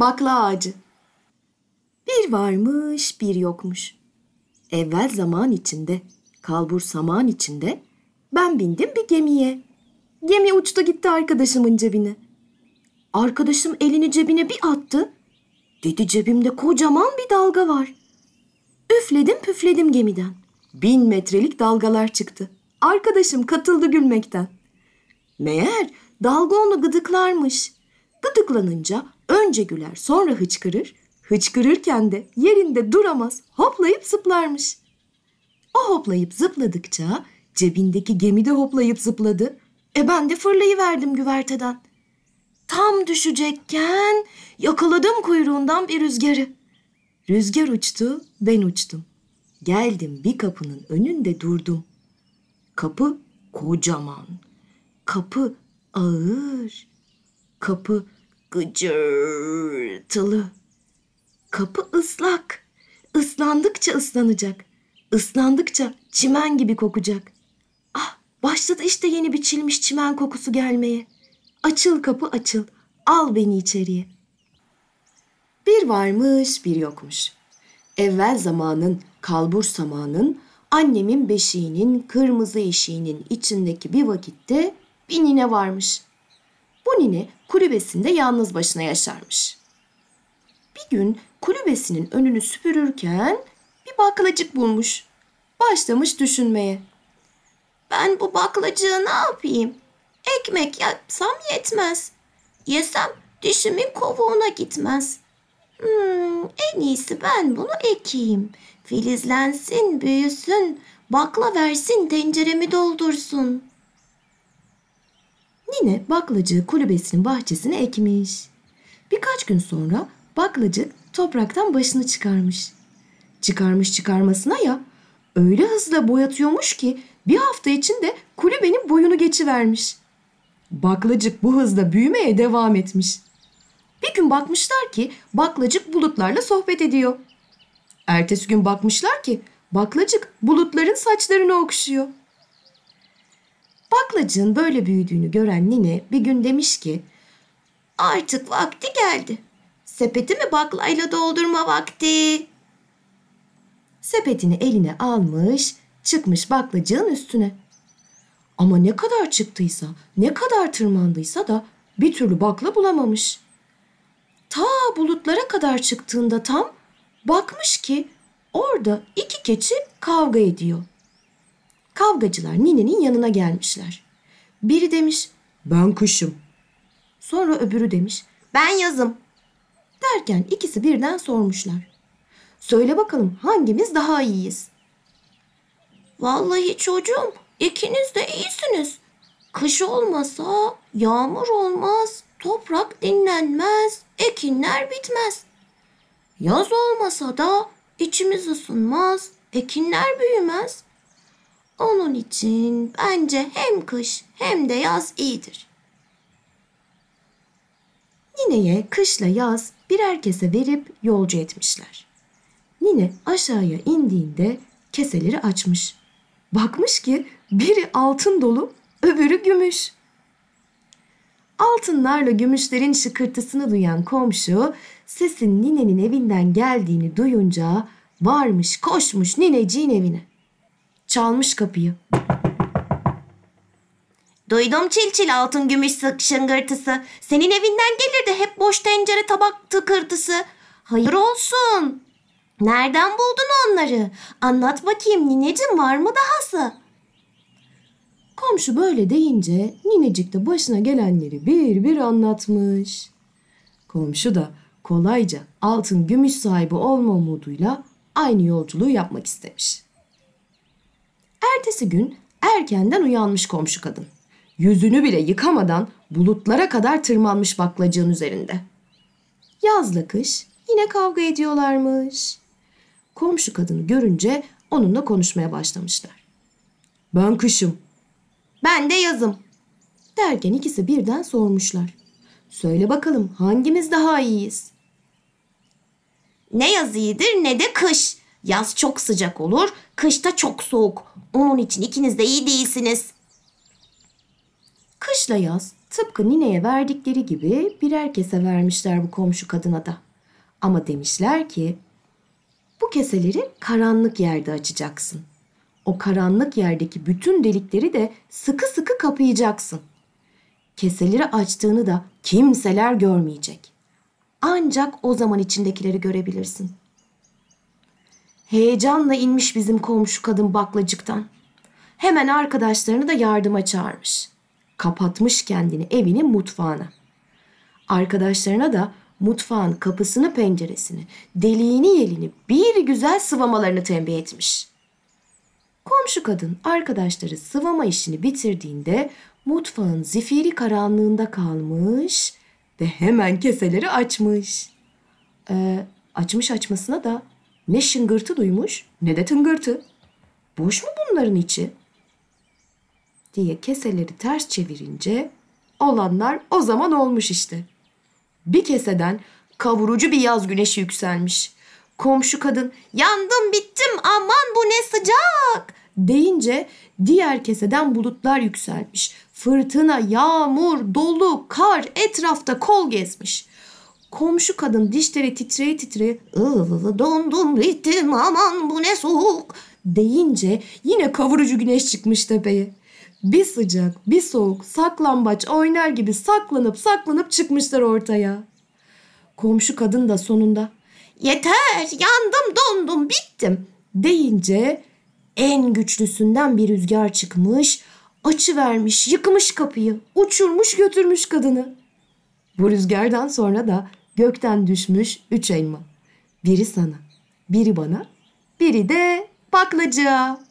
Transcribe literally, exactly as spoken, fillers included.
bakla ağacı. Bir varmış, bir yokmuş. Evvel zaman içinde, kalbur saman içinde ben bindim bir gemiye. Gemi uçtu gitti arkadaşımın cebine. Arkadaşım elini cebine bir attı. Dedi cebimde kocaman bir dalga var. Üfledim püfledim gemiden. Bin metrelik dalgalar çıktı. Arkadaşım katıldı gülmekten. Meğer dalga onu gıdıklarmış. Gıdıklanınca önce güler sonra hıçkırır. Hıçkırırken de yerinde duramaz hoplayıp zıplarmış. O hoplayıp zıpladıkça cebindeki gemi de hoplayıp zıpladı. E ben de fırlayıverdim güverteden. Tam düşecekken yakaladım kuyruğundan bir rüzgarı. Rüzgar uçtu, ben uçtum. Geldim bir kapının önünde durdum. Kapı kocaman, kapı ağır, kapı gıcırtılı. Kapı ıslak, ıslandıkça ıslanacak, ıslandıkça çimen gibi kokacak. Ah, başladı işte yeni biçilmiş çimen kokusu gelmeye. Açıl kapı açıl, al beni içeriye. Bir varmış bir yokmuş. Evvel zamanın, kalbur samanın, annemin beşiğinin, kırmızı eşiğinin içindeki bir vakitte bir nine varmış. Bu nine kulübesinde yalnız başına yaşarmış. Bir gün kulübesinin önünü süpürürken bir baklacık bulmuş. Başlamış düşünmeye. Ben bu baklacığı ne yapayım? Ekmek yapsam yetmez. Yesem dişimin kovuğuna gitmez. Hmm, en iyisi ben bunu ekeyim. Filizlensin, büyüsün, bakla versin, tenceremi doldursun. Nine baklacığı kulübesinin bahçesine ekmiş. Birkaç gün sonra baklacık topraktan başını çıkarmış. Çıkarmış çıkarmasına ya, öyle hızla boyatıyormuş ki bir hafta içinde kulübenin boyunu geçivermiş. Baklacık bu hızla büyümeye devam etmiş. Bir gün bakmışlar ki baklacık bulutlarla sohbet ediyor. Ertesi gün bakmışlar ki baklacık bulutların saçlarını okşuyor. Baklacığın böyle büyüdüğünü gören nine bir gün demiş ki, "Artık vakti geldi. Sepetimi baklayla doldurma vakti." Sepetini eline almış, çıkmış baklacığın üstüne. Ama ne kadar çıktıysa, ne kadar tırmandıysa da bir türlü bakla bulamamış. Ta bulutlara kadar çıktığında tam bakmış ki orada iki keçi kavga ediyor. Kavgacılar ninenin yanına gelmişler. Biri demiş, "Ben kışım." Sonra öbürü demiş, "Ben yazım." Derken ikisi birden sormuşlar. "Söyle bakalım hangimiz daha iyiyiz?" "Vallahi çocuğum, ikiniz de iyisiniz. Kış olmasa yağmur olmaz, toprak dinlenmez, ekinler bitmez. Yaz olmasa da içimiz ısınmaz, ekinler büyümez. Onun için bence hem kış hem de yaz iyidir." Nineye kışla yaz birer kese verip yolcu etmişler. Nine aşağıya indiğinde keseleri açmış. Bakmış ki biri altın dolu, öbürü gümüş. Altınlarla gümüşlerin şıkırtısını duyan komşu sesin ninenin evinden geldiğini duyunca varmış koşmuş nineciğin evine. Çalmış kapıyı. "Duydum çil çil altın gümüş şıngırtısı. Senin evinden gelirdi hep boş tencere tabak tıkırtısı. Hayır olsun. Nereden buldun onları? Anlat bakayım nineciğim, var mı dahası?" Komşu böyle deyince ninecik de başına gelenleri bir bir anlatmış. Komşu da kolayca altın gümüş sahibi olma umuduyla aynı yolculuğu yapmak istemiş. Ertesi gün erkenden uyanmış komşu kadın. Yüzünü bile yıkamadan bulutlara kadar tırmanmış baklacığın üzerinde. Yazla kış yine kavga ediyorlarmış. Komşu kadını görünce onunla konuşmaya başlamışlar. "Ben kışım." "Ben de yazım." Derken ikisi birden sormuşlar. "Söyle bakalım hangimiz daha iyiyiz?" "Ne yaz iyidir ne de kış. Yaz çok sıcak olur, kışta çok soğuk. Onun için ikiniz de iyi değilsiniz." Kışla yaz Tıpkı nineye verdikleri gibi birer kese vermişler bu komşu kadına da. Ama demişler ki bu keseleri karanlık yerde açacaksın. O karanlık yerdeki bütün delikleri de sıkı sıkı kapayacaksın. Keseleri açtığını da kimseler görmeyecek. Ancak o zaman içindekileri görebilirsin. Heyecanla inmiş bizim komşu kadın baklacıktan. Hemen arkadaşlarını da yardıma çağırmış. Kapatmış kendini evinin mutfağına. Arkadaşlarına da mutfağın kapısını, penceresini, deliğini, yelini bir güzel sıvamalarını tembih etmiş. Komşu kadın arkadaşları sıvama işini bitirdiğinde mutfağın zifiri karanlığında kalmış ve hemen keseleri açmış. Ee, açmış açmasına da ne şıngırtı duymuş ne de tıngırtı. Boş mu bunların içi? Diye keseleri ters çevirince olanlar o zaman olmuş işte. Bir keseden kavurucu bir yaz güneşi yükselmiş. Komşu kadın yandım bittim aman bu ne sıcak deyince diğer keseden bulutlar yükselmiş. Fırtına, yağmur, dolu, kar etrafta kol gezmiş. Komşu kadın dişleri titreye titreye dondum bittim aman bu ne soğuk deyince yine kavurucu güneş çıkmış tepeye. Bir sıcak, bir soğuk, saklambaç oynar gibi saklanıp saklanıp çıkmışlar ortaya. Komşu kadın da sonunda yeter, yandım, dondum, bittim deyince en güçlüsünden bir rüzgar çıkmış, açıvermiş, yıkmış kapıyı, uçurmuş götürmüş kadını. Bu rüzgardan sonra da gökten düşmüş üç elma. Biri sana, biri bana, biri de baklacığa.